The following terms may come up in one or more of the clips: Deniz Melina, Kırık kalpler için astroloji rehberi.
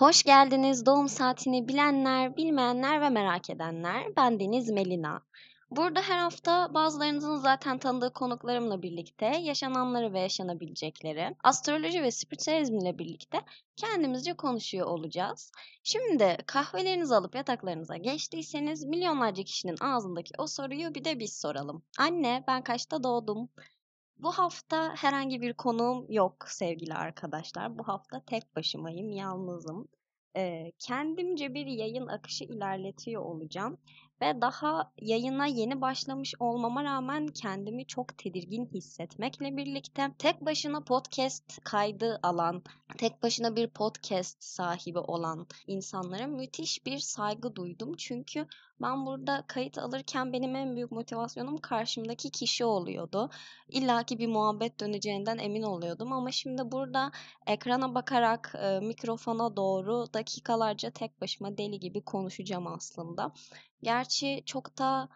Hoş geldiniz doğum saatini bilenler, bilmeyenler ve merak edenler. Ben Deniz Melina. Burada her hafta bazılarınızın zaten tanıdığı konuklarımla birlikte yaşananları ve yaşanabilecekleri, astroloji ve spiritüalizmle birlikte kendimizce konuşuyor olacağız. Şimdi kahvelerinizi alıp yataklarınıza geçtiyseniz milyonlarca kişinin ağzındaki o soruyu bir de biz soralım. Anne, ben kaçta doğdum? Bu hafta herhangi bir konuğum yok sevgili arkadaşlar. Bu hafta tek başımayım, yalnızım. Kendimce bir yayın akışı ilerletiyor olacağım. Ve daha yayına yeni başlamış olmama rağmen kendimi çok tedirgin hissetmekle birlikte tek başına podcast kaydı alan, tek başına bir podcast sahibi olan insanlara müthiş bir saygı duydum. Çünkü ben burada kayıt alırken benim en büyük motivasyonum karşımdaki kişi oluyordu. İlla ki bir muhabbet döneceğinden emin oluyordum ama şimdi burada ekrana bakarak mikrofona doğru dakikalarca tek başıma deli gibi konuşacağım aslında. Gerçi çok da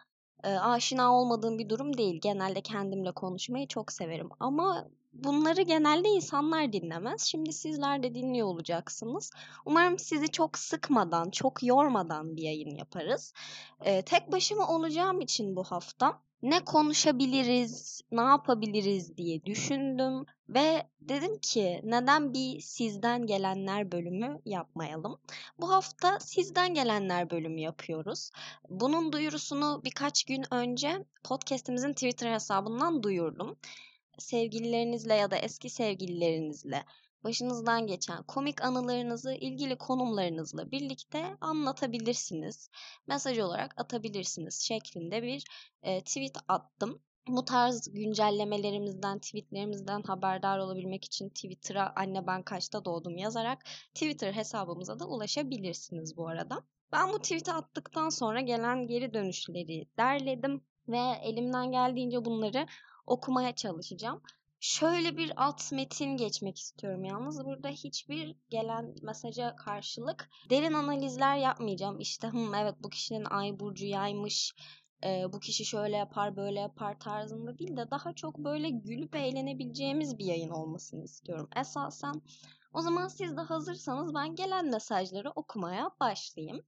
aşina olmadığım bir durum değil. Genelde kendimle konuşmayı çok severim. Ama bunları genelde insanlar dinlemez. Şimdi sizler de dinliyor olacaksınız. Umarım sizi çok sıkmadan, çok yormadan bir yayın yaparız. Tek başıma olacağım için bu hafta ne konuşabiliriz, ne yapabiliriz diye düşündüm. Ve dedim ki neden bir sizden gelenler bölümü yapmayalım? Bu hafta sizden gelenler bölümü yapıyoruz. Bunun duyurusunu birkaç gün önce podcastimizin Twitter hesabından duyurdum. Sevgililerinizle ya da eski sevgililerinizle başınızdan geçen komik anılarınızı ilgili konumlarınızla birlikte anlatabilirsiniz. Mesaj olarak atabilirsiniz şeklinde bir tweet attım. Bu tarz güncellemelerimizden, tweetlerimizden haberdar olabilmek için Twitter'a anne ben kaçta doğdum yazarak Twitter hesabımıza da ulaşabilirsiniz bu arada. Ben bu tweet'i attıktan sonra gelen geri dönüşleri derledim ve elimden geldiğince bunları okumaya çalışacağım. Şöyle bir alt metin geçmek istiyorum yalnız. Burada hiçbir gelen mesaja karşılık derin analizler yapmayacağım. İşte evet bu kişinin ay burcu yaymış, bu kişi şöyle yapar böyle yapar tarzında değil de daha çok böyle gülüp eğlenebileceğimiz bir yayın olmasını istiyorum esasen. O zaman siz de hazırsanız ben gelen mesajları okumaya başlayayım.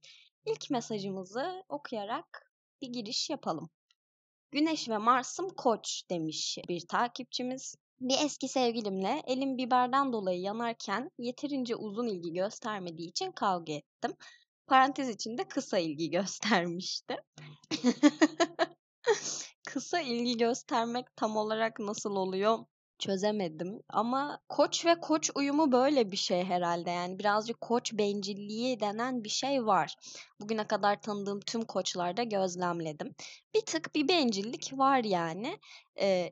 İlk mesajımızı okuyarak bir giriş yapalım. Güneş ve Mars'ım Koç demiş bir takipçimiz. Bir eski sevgilimle elim biberden dolayı yanarken yeterince uzun ilgi göstermediği için kavga ettim. Parantez içinde kısa ilgi göstermişti. Kısa ilgi göstermek tam olarak nasıl oluyor çözemedim. Ama koç ve koç uyumu böyle bir şey herhalde. Yani birazcık koç bencilliği denen bir şey var. Bugüne kadar tanıdığım tüm koçlarda gözlemledim. Bir tık bir bencillik var yani.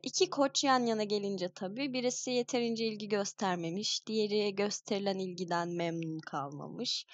İki koç yan yana gelince tabii birisi yeterince ilgi göstermemiş. Diğeri gösterilen ilgiden memnun kalmamış.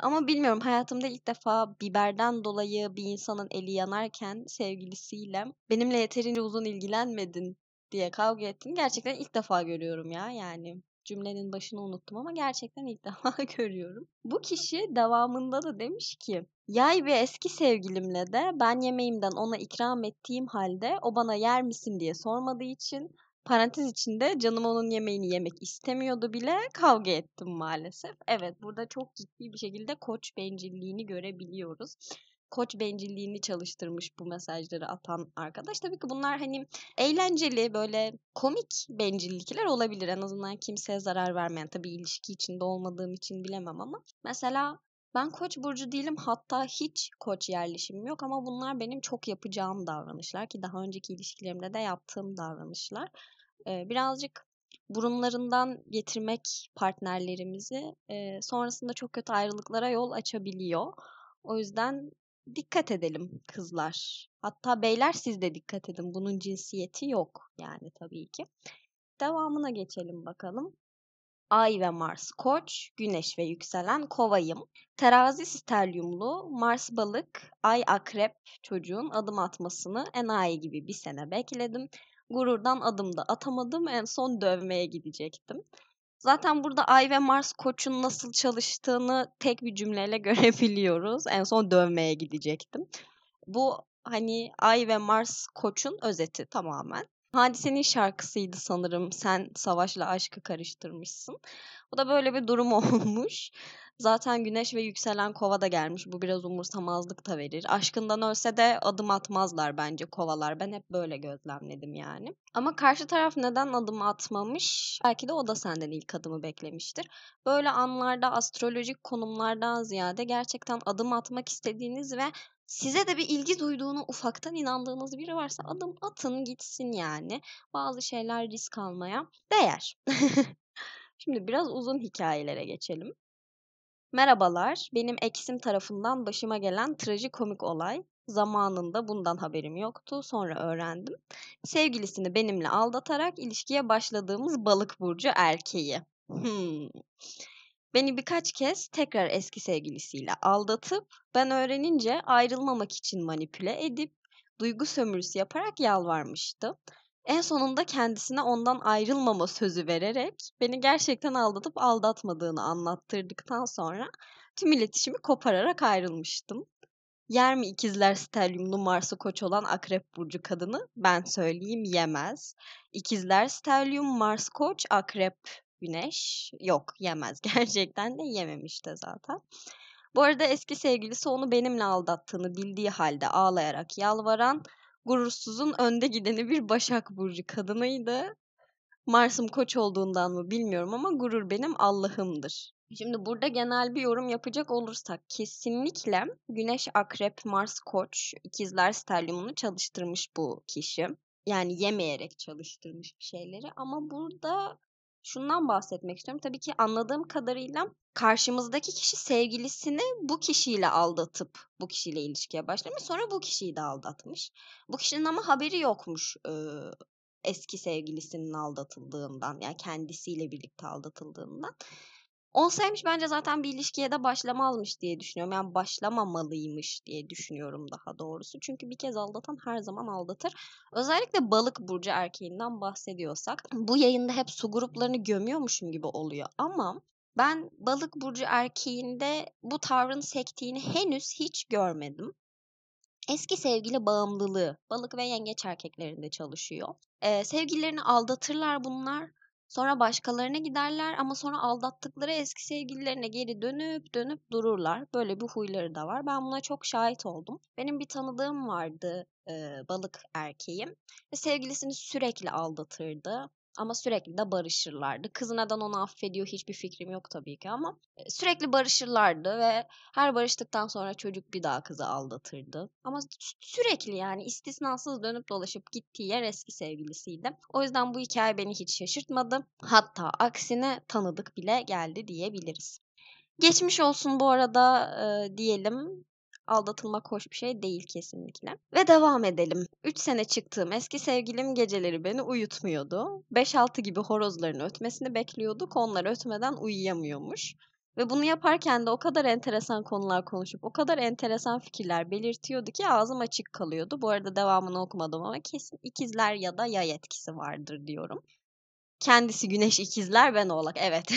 Ama bilmiyorum, hayatımda ilk defa biberden dolayı bir insanın eli yanarken sevgilisiyle benimle yeterince uzun ilgilenmedin diye kavga ettim. Gerçekten ilk defa görüyorum ya, yani cümlenin başını unuttum ama gerçekten ilk defa görüyorum. Bu kişi devamında da demiş ki yay bir eski sevgilimle de ben yemeğimden ona ikram ettiğim halde o bana yer misin diye sormadığı için parantez içinde canım onun yemeğini yemek istemiyordu bile kavga ettim maalesef. Evet, burada çok ciddi bir şekilde koç bencilliğini görebiliyoruz. Koç bencilliğini çalıştırmış bu mesajları atan arkadaş. Tabii ki bunlar hani eğlenceli, böyle komik bencillikler olabilir. En azından kimseye zarar vermeyen, tabii ilişki içinde olmadığım için bilemem ama. Mesela ben koç burcu değilim, hatta hiç koç yerleşimim yok ama bunlar benim çok yapacağım davranışlar ki daha önceki ilişkilerimde de yaptığım davranışlar. Birazcık burunlarından getirmek partnerlerimizi sonrasında çok kötü ayrılıklara yol açabiliyor. O yüzden dikkat edelim kızlar. Hatta beyler siz de dikkat edin. Bunun cinsiyeti yok yani tabii ki. Devamına geçelim bakalım. Ay ve Mars Koç, Güneş ve yükselen Kova'yım. Terazi Sterlyumlu, Mars Balık, Ay Akrep çocuğun adım atmasını enayi gibi bir sene bekledim. Gururdan adım da atamadım. En son dövmeye gidecektim. Zaten burada Ay ve Mars Koç'un nasıl çalıştığını tek bir cümleyle görebiliyoruz. En son dövmeye gidecektim. Bu hani Ay ve Mars Koç'un özeti tamamen. Hadise'nin şarkısıydı sanırım. Sen savaşla aşkı karıştırmışsın. Bu da böyle bir durum olmuş. Zaten güneş ve yükselen kova da gelmiş. Bu biraz umursamazlık da verir. Aşkından ölse de adım atmazlar bence kovalar. Ben hep böyle gözlemledim yani. Ama karşı taraf neden adım atmamış? Belki de o da senden ilk adımı beklemiştir. Böyle anlarda astrolojik konumlardan ziyade gerçekten adım atmak istediğiniz ve size de bir ilgi duyduğunu ufaktan inandığınız biri varsa adım atın gitsin yani. Bazı şeyler risk almaya değer. Şimdi biraz uzun hikayelere geçelim. Merhabalar, benim eksim tarafından başıma gelen trajikomik olay. Zamanında bundan haberim yoktu, sonra öğrendim. Sevgilisini benimle aldatarak ilişkiye başladığımız balık burcu erkeği. Beni birkaç kez tekrar eski sevgilisiyle aldatıp, ben öğrenince ayrılmamak için manipüle edip, duygu sömürüsü yaparak yalvarmıştı. En sonunda kendisine ondan ayrılmama sözü vererek beni gerçekten aldatıp aldatmadığını anlattırdıktan sonra tüm iletişimi kopararak ayrılmıştım. Yer mi ikizler stelyumlu Mars'ı koç olan akrep burcu kadını? Ben söyleyeyim yemez. İkizler stelyum, Mars koç, akrep güneş. Yok yemez. Gerçekten de yememiş de zaten. Bu arada eski sevgilisi onu benimle aldattığını bildiği halde ağlayarak yalvaran gurursuzun önde gideni bir Başak Burcu kadınıydı. Mars'ım koç olduğundan mı bilmiyorum ama gurur benim Allah'ımdır. Şimdi burada genel bir yorum yapacak olursak kesinlikle Güneş Akrep, Mars Koç, İkizler Stelyumunu çalıştırmış bu kişi. Yani yemeyerek çalıştırmış bir şeyleri ama burada şundan bahsetmek istiyorum. Tabii ki anladığım kadarıyla karşımızdaki kişi sevgilisini bu kişiyle aldatıp bu kişiyle ilişkiye başlamış. Sonra bu kişiyi de aldatmış. Bu kişinin ama haberi yokmuş eski sevgilisinin aldatıldığından. Yani kendisiyle birlikte aldatıldığından. Olsaymış bence zaten bir ilişkiye de başlamazmış diye düşünüyorum. Yani başlamamalıymış diye düşünüyorum daha doğrusu. Çünkü bir kez aldatan her zaman aldatır. Özellikle balık burcu erkeğinden bahsediyorsak. Bu yayında hep su gruplarını gömüyormuşum gibi oluyor ama ben balık burcu erkeğinde bu tavrın sektiğini henüz hiç görmedim. Eski sevgili bağımlılığı balık ve yengeç erkeklerinde çalışıyor. Sevgililerini aldatırlar bunlar. Sonra başkalarına giderler ama sonra aldattıkları eski sevgililerine geri dönüp dururlar. Böyle bir huyları da var. Ben buna çok şahit oldum. Benim bir tanıdığım vardı balık erkeği ve sevgilisini sürekli aldatırdı. Ama sürekli de barışırlardı. Kızı neden onu affediyor hiçbir fikrim yok tabii ki ama sürekli barışırlardı ve her barıştıktan sonra çocuk bir daha kızı aldatırdı. Ama sürekli yani istisnasız dönüp dolaşıp gittiği yer eski sevgilisiydi. O yüzden bu hikaye beni hiç şaşırtmadı. Hatta aksine tanıdık bile geldi diyebiliriz. Geçmiş olsun bu arada diyelim. Aldatılmak hoş bir şey değil kesinlikle. Ve devam edelim. 3 sene çıktığım eski sevgilim geceleri beni uyutmuyordu. 5-6 gibi horozların ötmesini bekliyorduk. Onlar ötmeden uyuyamıyormuş. Ve bunu yaparken de o kadar enteresan konular konuşup o kadar enteresan fikirler belirtiyordu ki ağzım açık kalıyordu. Bu arada devamını okumadım ama kesin ikizler ya da yay etkisi vardır diyorum. Kendisi güneş ikizler, ben oğlak. Evet.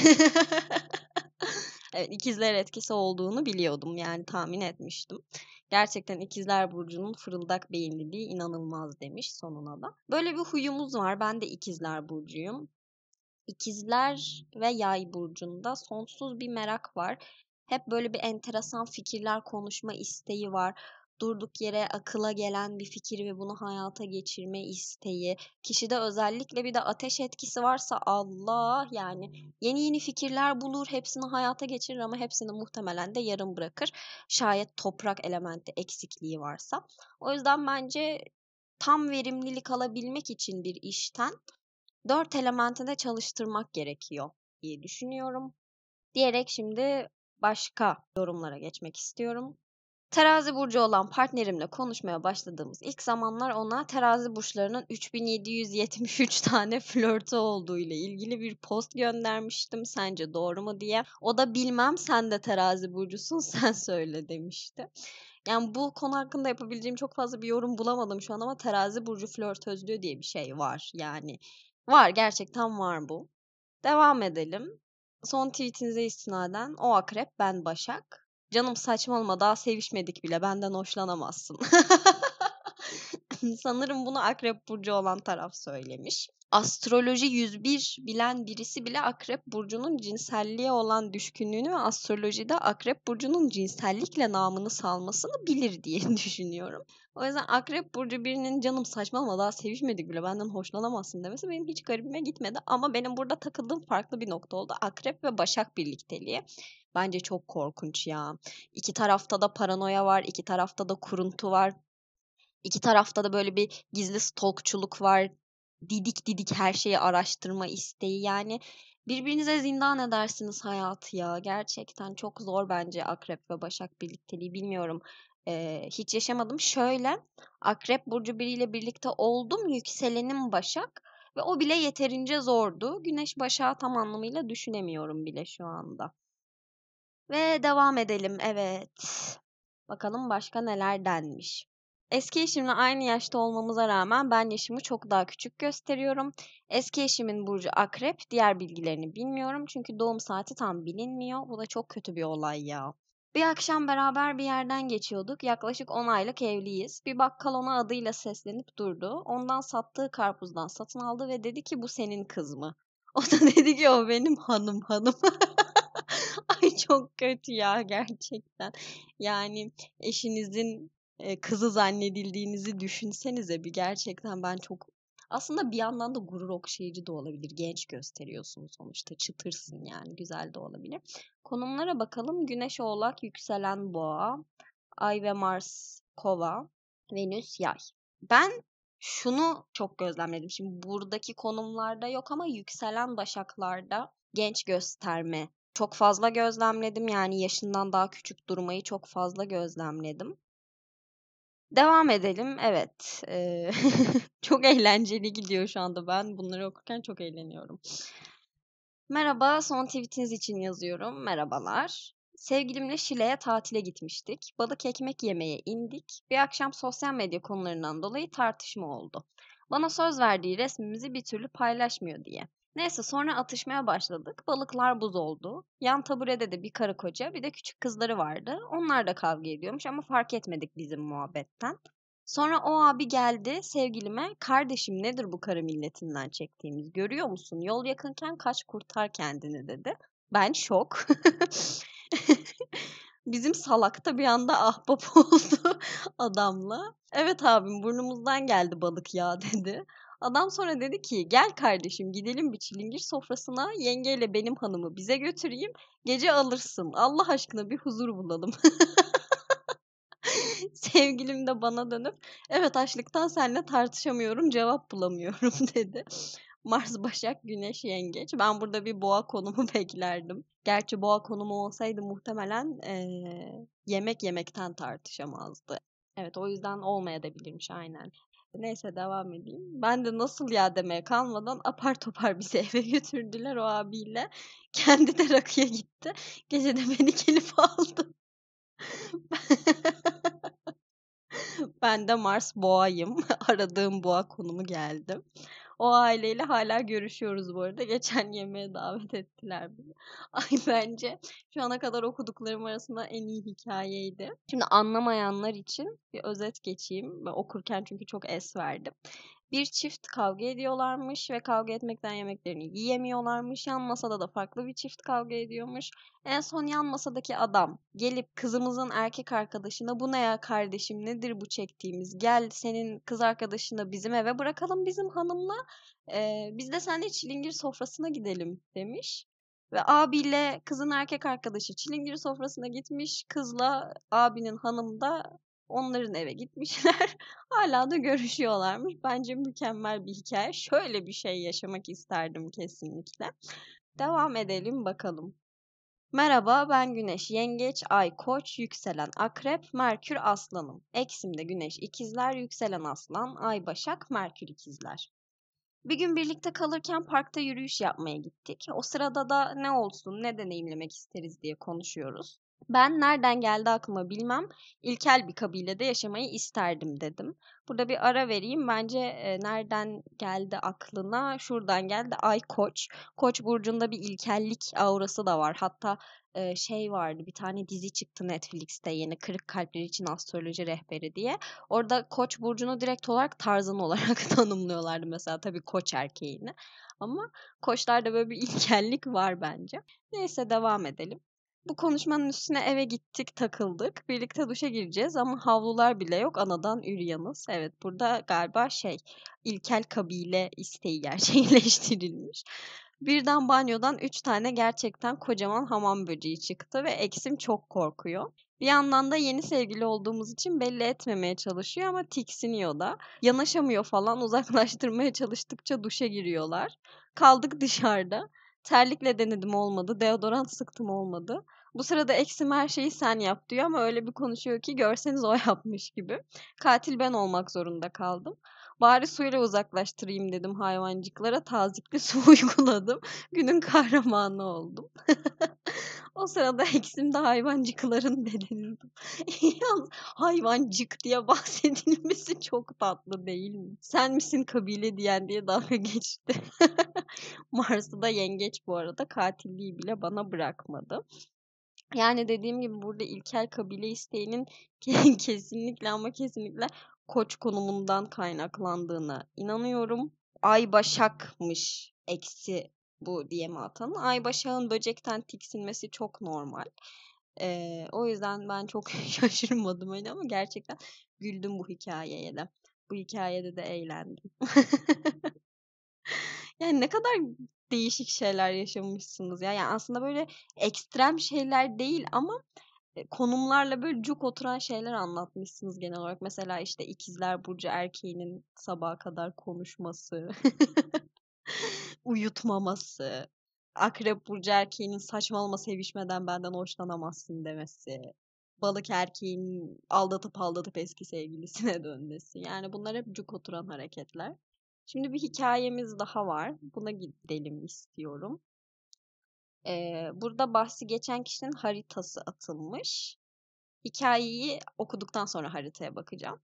Evet, ikizler etkisi olduğunu biliyordum yani tahmin etmiştim. Gerçekten ikizler burcunun fırıldak beyinliliği inanılmaz demiş sonuna da. Böyle bir huyumuz var. Ben de ikizler burcuyum. İkizler ve yay burcunda sonsuz bir merak var. Hep böyle bir enteresan fikirler konuşma isteği var. Durduk yere akıla gelen bir fikir ve bunu hayata geçirme isteği. Kişide özellikle bir de ateş etkisi varsa Allah yani yeni fikirler bulur, hepsini hayata geçirir ama hepsini muhtemelen de yarım bırakır. Şayet toprak elementi eksikliği varsa. O yüzden bence tam verimlilik alabilmek için bir işten 4 elementi de çalıştırmak gerekiyor diye düşünüyorum. Diyerek şimdi başka yorumlara geçmek istiyorum. Terazi burcu olan partnerimle konuşmaya başladığımız ilk zamanlar ona terazi burçlarının 3773 tane flörtü olduğu ile ilgili bir post göndermiştim. Sence doğru mu diye. O da bilmem sen de terazi burcusun sen söyle demişti. Yani bu konu hakkında yapabileceğim çok fazla bir yorum bulamadım şu an ama terazi burcu flörtözlüğü diye bir şey var. Yani var, gerçekten var bu. Devam edelim. Son tweetinize istinaden o akrep ben Başak. Canım saçmalama daha sevişmedik bile benden hoşlanamazsın. Sanırım bunu akrep burcu olan taraf söylemiş. astroloji 101 bilen birisi bile Akrep Burcu'nun cinselliğe olan düşkünlüğünü ve astrolojide Akrep Burcu'nun cinsellikle namını salmasını bilir diye düşünüyorum. O yüzden Akrep Burcu birinin canım saçmalama daha sevişmedik bile benden hoşlanamazsın demesi benim hiç garibime gitmedi. Ama benim burada takıldığım farklı bir nokta oldu. Akrep ve Başak birlikteliği. Bence çok korkunç ya. İki tarafta da paranoya var, iki tarafta da kuruntu var. İki tarafta da böyle bir gizli stalkçuluk var. Didik didik her şeyi araştırma isteği, yani birbirinize zindan edersiniz hayatı ya. Gerçekten çok zor bence Akrep ve Başak birlikteliği, bilmiyorum. Hiç yaşamadım. Şöyle, Akrep Burcu biriyle birlikte oldum, yükselenim Başak ve o bile yeterince zordu. Güneş Başak'ı tam anlamıyla düşünemiyorum bile şu anda. Ve devam edelim, evet. Bakalım başka neler denmiş. Eski eşimle aynı yaşta olmamıza rağmen ben yaşımı çok daha küçük gösteriyorum. Eski eşimin burcu Akrep, diğer bilgilerini bilmiyorum çünkü doğum saati tam bilinmiyor. Bu da çok kötü bir olay ya. Bir akşam beraber bir yerden geçiyorduk. Yaklaşık 10 aylık evliyiz. Bir bakkal ona adıyla seslenip durdu. Ondan sattığı karpuzdan satın aldı ve dedi ki bu senin kız mı? O da dedi ki o benim hanım. Ay çok kötü ya gerçekten. Yani eşinizin kızı zannedildiğinizi düşünsenize bir, gerçekten ben çok... Aslında bir yandan da gurur okşayıcı da olabilir. Genç gösteriyorsun sonuçta. Çıtırsın yani. Güzel de olabilir. Konumlara bakalım. Güneş Oğlak, Yükselen Boğa, Ay ve Mars Kova, Venüs Yay. Ben şunu çok gözlemledim. Şimdi buradaki konumlarda yok ama yükselen Başaklarda genç gösterme çok fazla gözlemledim. Yani yaşından daha küçük durmayı çok fazla gözlemledim. Devam edelim. Evet. Çok eğlenceli gidiyor şu anda. Ben bunları okurken çok eğleniyorum. Merhaba, son tweetiniz için yazıyorum. Merhabalar. Sevgilimle Şile'ye tatile gitmiştik. Balık ekmek yemeye indik. Bir akşam sosyal medya konularından dolayı tartışma oldu. Bana söz verdiği resmimizi bir türlü paylaşmıyor diye. Neyse sonra atışmaya başladık. Balıklar buz oldu. Yan taburede de bir karı koca bir de küçük kızları vardı. Onlar da kavga ediyormuş ama fark etmedik bizim muhabbetten. Sonra o abi geldi sevgilime, kardeşim nedir bu karı milletinden çektiğimiz, görüyor musun? Yol yakınken kaç, kurtar kendini dedi. Ben şok. Bizim salak da bir anda ahbap oldu adamla. Evet abim burnumuzdan geldi balık ya dedi. Adam sonra dedi ki gel kardeşim gidelim bir çilingir sofrasına, yengeyle benim hanımı bize götüreyim, gece alırsın, Allah aşkına bir huzur bulalım. Sevgilim de bana dönüp evet açlıktan seninle tartışamıyorum, cevap bulamıyorum dedi. Mars Başak, Güneş Yengeç. Ben burada bir boğa konumu beklerdim. Gerçi boğa konumu olsaydı muhtemelen yemek yemekten tartışamazdı. Evet o yüzden olmayabilirmiş aynen. Neyse devam edeyim. Ben de nasıl ya demeye kalmadan apar topar bizi eve götürdüler o abiyle. Kendi de rakıya gitti. Gece de beni gelip aldı. Ben de Mars Boğa'yım. Aradığım boğa konumu geldi. O aileyle hala görüşüyoruz bu arada. Geçen yemeğe davet ettiler beni. Ay bence şu ana kadar okuduklarım arasında en iyi hikayeydi. Şimdi anlamayanlar için bir özet geçeyim. Ben okurken çünkü çok es verdim. Bir çift kavga ediyorlarmış ve kavga etmekten yemeklerini yiyemiyorlarmış. Yan masada da farklı bir çift kavga ediyormuş. En son yan masadaki adam gelip kızımızın erkek arkadaşına bu ne ya kardeşim nedir bu çektiğimiz, gel senin kız arkadaşını bizim eve bırakalım bizim hanımla, biz de seninle çilingir sofrasına gidelim demiş. Ve abiyle kızın erkek arkadaşı çilingir sofrasına gitmiş, kızla abinin hanım da onların eve gitmişler. Hala da görüşüyorlarmış. Bence mükemmel bir hikaye. Şöyle bir şey yaşamak isterdim kesinlikle. Devam edelim bakalım. Merhaba, ben Güneş Yengeç, Ay Koç, Yükselen Akrep, Merkür Aslanım. Eksimde Güneş İkizler, Yükselen Aslan, Ay Başak, Merkür İkizler. Bir gün birlikte kalırken parkta yürüyüş yapmaya gittik. O sırada da ne olsun, ne deneyimlemek isteriz diye konuşuyoruz. Ben nereden geldi aklıma bilmem, ilkel bir kabilede yaşamayı isterdim dedim. Burada bir ara vereyim. Bence nereden geldi aklına? Şuradan geldi. Ay Koç. Koç burcunda bir ilkellik aurası da var. Hatta şey vardı, bir tane dizi çıktı Netflix'te yeni, Kırık Kalpler için Astroloji Rehberi diye. Orada Koç burcunu direkt olarak Tarzan olarak tanımlıyorlardı mesela, tabii Koç erkeğini. Ama Koçlarda böyle bir ilkellik var bence. Neyse, devam edelim. Bu konuşmanın üstüne eve gittik, takıldık. Birlikte duşa gireceğiz ama havlular bile yok. Anadan üryanız. Evet, burada galiba ilkel kabile isteği gerçekleştirilmiş. Birden banyodan 3 tane gerçekten kocaman hamam böceği çıktı ve eksim çok korkuyor. Bir yandan da yeni sevgili olduğumuz için belli etmemeye çalışıyor ama tiksiniyor da. Yanaşamıyor falan, uzaklaştırmaya çalıştıkça duşa giriyorlar. Kaldık dışarıda. Terlikle denedim, olmadı. Deodorant sıktım, olmadı. Bu sırada eksim her şeyi sen yap diyor ama öyle bir konuşuyor ki görseniz o yapmış gibi. Katil ben olmak zorunda kaldım. Bari suyla uzaklaştırayım dedim hayvancıklara. Tazikli su uyguladım. Günün kahramanı oldum. O sırada eksim de hayvancıkların bedeniydim. Yalnız hayvancık diye bahsedilmesi çok tatlı değil mi? Sen misin kabile diyen diye dalga geçti. Mars'ı da yengeç bu arada, katilliği bile bana bırakmadı. Yani dediğim gibi burada ilkel kabile isteğinin kesinlikle ama kesinlikle Koç konumundan kaynaklandığına inanıyorum. Ay Başak'mış eksi bu diye mi atanın? Ay Başak'ın böcekten tiksinmesi çok normal. O yüzden ben çok şaşırmadım öyle ama gerçekten güldüm bu hikayeye de. Bu hikayede de eğlendim. Yani ne kadar değişik şeyler yaşamışsınız ya. Yani aslında böyle ekstrem şeyler değil ama konumlarla böyle cuk oturan şeyler anlatmışsınız genel olarak. Mesela işte ikizler burcu erkeğinin sabaha kadar konuşması, uyutmaması, akrep burcu erkeğinin saçmalama sevişmeden benden hoşlanamazsın demesi, balık erkeğinin aldatıp eski sevgilisine dönmesi. Yani bunlar hep cuk oturan hareketler. Şimdi bir hikayemiz daha var. Buna gidelim istiyorum. Burada bahsi geçen kişinin haritası atılmış. Hikayeyi okuduktan sonra haritaya bakacağım.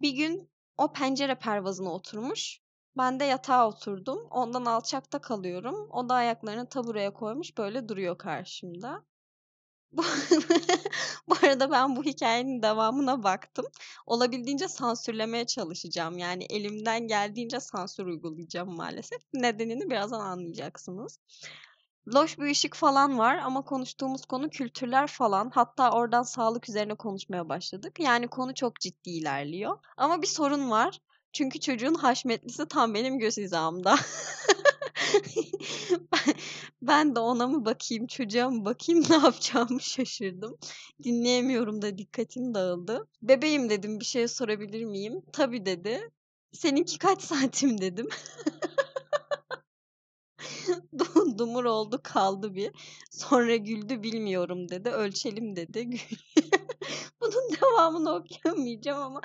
Bir gün o pencere pervazına oturmuş. Ben de yatağa oturdum. Ondan alçakta kalıyorum. O da ayaklarını tabureye koymuş. Böyle duruyor karşımda. Bu arada ben bu hikayenin devamına baktım. Olabildiğince sansürlemeye çalışacağım. Yani elimden geldiğince sansür uygulayacağım maalesef. Nedenini birazdan anlayacaksınız. Loş bir ışık falan var ama konuştuğumuz konu kültürler falan. Hatta oradan sağlık üzerine konuşmaya başladık. Yani konu çok ciddi ilerliyor. Ama bir sorun var. Çünkü çocuğun haşmetlisi tam benim göz hizamda. Ben de ona mı bakayım, çocuğa mı bakayım, ne yapacağımı şaşırdım. Dinleyemiyorum da, dikkatim dağıldı. Bebeğim dedim, bir şey sorabilir miyim? Tabii dedi. Seninki kaç santim dedim. Dumur oldu kaldı bir. Sonra güldü, bilmiyorum dedi. Ölçelim dedi. Bunun devamını okuyamayacağım ama...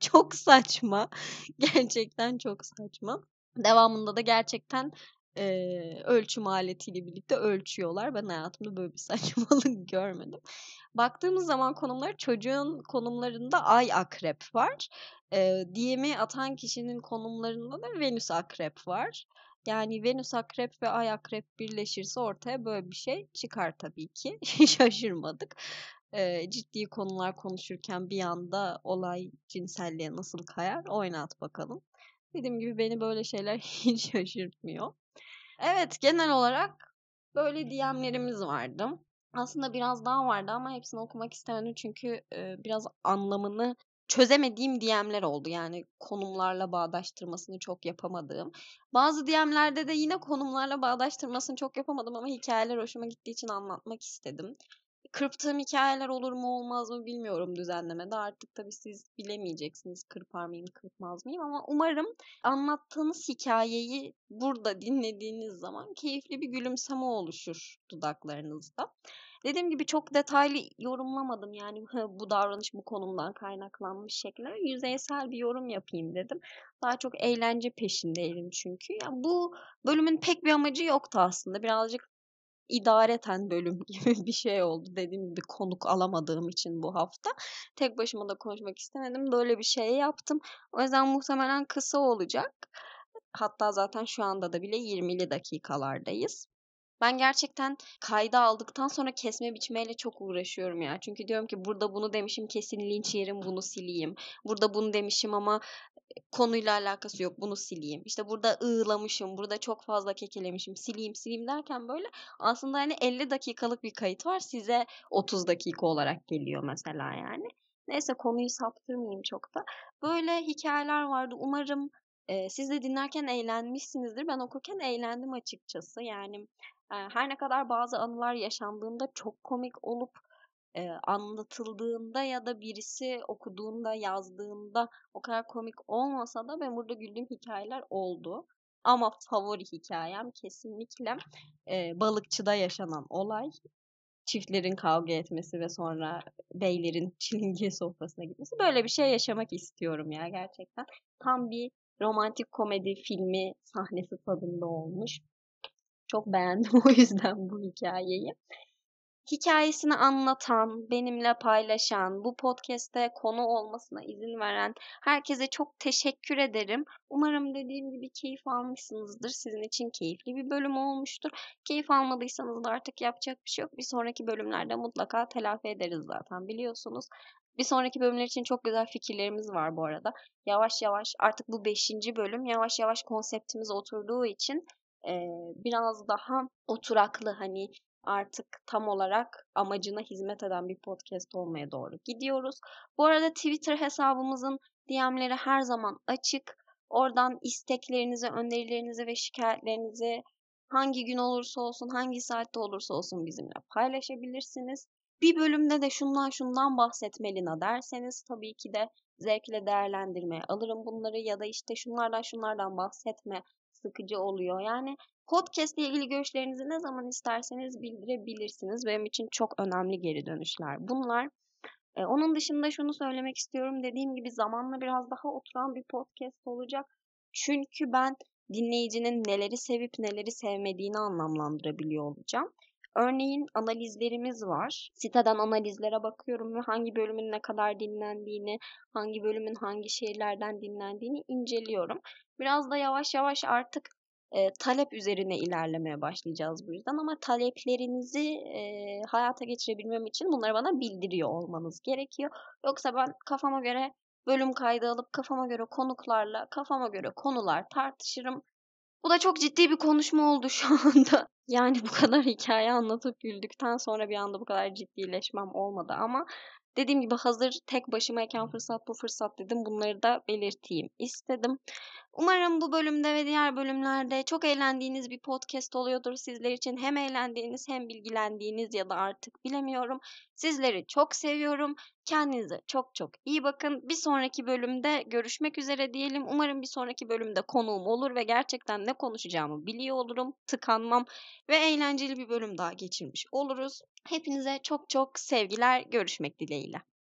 Çok saçma. Gerçekten çok saçma. Devamında da gerçekten ölçüm aletiyle birlikte ölçüyorlar. Ben hayatımda böyle bir saçmalık görmedim. Baktığımız zaman konumları, çocuğun konumlarında Ay Akrep var. DM'i atan kişinin konumlarında da Venüs Akrep var. Yani Venüs Akrep ve Ay Akrep birleşirse ortaya böyle bir şey çıkar tabii ki. Şaşırmadık. Ciddi konular konuşurken bir anda olay cinselliğe nasıl kayar? Oynat bakalım. Dediğim gibi beni böyle şeyler hiç şaşırtmıyor. Evet, genel olarak böyle DM'lerimiz vardı. Aslında biraz daha vardı ama hepsini okumak istemedim çünkü biraz anlamını çözemediğim DM'ler oldu. Yani konumlarla bağdaştırmasını çok yapamadığım. Bazı DM'lerde de yine konumlarla bağdaştırmasını çok yapamadım ama hikayeler hoşuma gittiği için anlatmak istedim. Kırptığım hikayeler olur mu olmaz mı bilmiyorum düzenlemede. Artık tabii siz bilemeyeceksiniz kırpar mıyım kırpmaz mıyım ama umarım anlattığınız hikayeyi burada dinlediğiniz zaman keyifli bir gülümseme oluşur dudaklarınızda. Dediğim gibi çok detaylı yorumlamadım, yani bu davranış bu konumdan kaynaklanmış şekilde yüzeysel bir yorum yapayım dedim. Daha çok eğlence peşindeydim çünkü. Yani bu bölümün pek bir amacı yoktu aslında, birazcık idareten bölüm gibi bir şey oldu. Dediğim gibi konuk alamadığım için bu hafta. Tek başıma da konuşmak istemedim. Böyle bir şey yaptım. O yüzden muhtemelen kısa olacak. Hatta zaten şu anda da bile 20'li dakikalardayız. Ben gerçekten kayda aldıktan sonra kesme biçmeyle çok uğraşıyorum ya. Çünkü diyorum ki burada bunu demişim, kesin linç yerim, bunu sileyim. Burada bunu demişim ama konuyla alakası yok, bunu sileyim. İşte burada ığlamışım, burada çok fazla kekelemişim, sileyim derken böyle aslında hani 50 dakikalık bir kayıt var, size 30 dakika olarak geliyor mesela yani. Neyse, konuyu saptırmayayım çok da. Böyle hikayeler vardı. Umarım siz de dinlerken eğlenmişsinizdir. Ben okurken eğlendim açıkçası. Yani her ne kadar bazı anılar yaşandığında çok komik olup anlatıldığında ya da birisi okuduğunda, yazdığında o kadar komik olmasa da ben burada güldüğüm hikayeler oldu. Ama favori hikayem kesinlikle balıkçıda yaşanan olay. Çiftlerin kavga etmesi ve sonra beylerin çilingir sofrasına gitmesi. Böyle bir şey yaşamak istiyorum ya gerçekten. Tam bir romantik komedi filmi sahnesi tadında olmuş. Çok beğendim o yüzden bu hikayeyi. Hikayesini anlatan, benimle paylaşan, bu podcast'te konu olmasına izin veren herkese çok teşekkür ederim. Umarım dediğim gibi keyif almışsınızdır. Sizin için keyifli bir bölüm olmuştur. Keyif almadıysanız da artık yapacak bir şey yok. Bir sonraki bölümlerde mutlaka telafi ederiz zaten, biliyorsunuz. Bir sonraki bölümler için çok güzel fikirlerimiz var bu arada. Yavaş yavaş artık bu 5. bölüm yavaş yavaş konseptimiz oturduğu için biraz daha oturaklı, hani artık tam olarak amacına hizmet eden bir podcast olmaya doğru gidiyoruz. Bu arada Twitter hesabımızın DM'leri her zaman açık. Oradan isteklerinizi, önerilerinizi ve şikayetlerinizi hangi gün olursa olsun, hangi saatte olursa olsun bizimle paylaşabilirsiniz. Bir bölümde de şundan bahset Melina derseniz tabii ki de zevkle değerlendirmeye alırım bunları, ya da işte şunlardan bahsetme, sıkıcı oluyor. Yani podcast ile ilgili görüşlerinizi ne zaman isterseniz bildirebilirsiniz. Benim için çok önemli geri dönüşler bunlar. Onun dışında şunu söylemek istiyorum. Dediğim gibi zamanla biraz daha oturan bir podcast olacak. Çünkü ben dinleyicinin neleri sevip neleri sevmediğini anlamlandırabiliyor olacağım. Örneğin analizlerimiz var. Siteden analizlere bakıyorum ve hangi bölümün ne kadar dinlendiğini, hangi bölümün hangi şehirlerden dinlendiğini inceliyorum. Biraz da yavaş yavaş artık talep üzerine ilerlemeye başlayacağız bu yüzden. Ama taleplerinizi hayata geçirebilmem için bunları bana bildiriyor olmanız gerekiyor. Yoksa ben kafama göre bölüm kaydı alıp kafama göre konuklarla, kafama göre konular tartışırım. Bu da çok ciddi bir konuşma oldu şu anda. Yani bu kadar hikaye anlatıp güldükten sonra bir anda bu kadar ciddileşmem olmadı ama dediğim gibi hazır tek başımayken fırsat bu fırsat dedim. Bunları da belirteyim istedim. Umarım bu bölümde ve diğer bölümlerde çok eğlendiğiniz bir podcast oluyordur sizler için. Hem eğlendiğiniz hem bilgilendiğiniz ya da artık bilemiyorum. Sizleri çok seviyorum. Kendinize çok çok iyi bakın. Bir sonraki bölümde görüşmek üzere diyelim. Umarım bir sonraki bölümde konuğum olur ve gerçekten ne konuşacağımı biliyor olurum. Tıkanmam ve eğlenceli bir bölüm daha geçirmiş oluruz. Hepinize çok çok sevgiler. Görüşmek dileğiyle.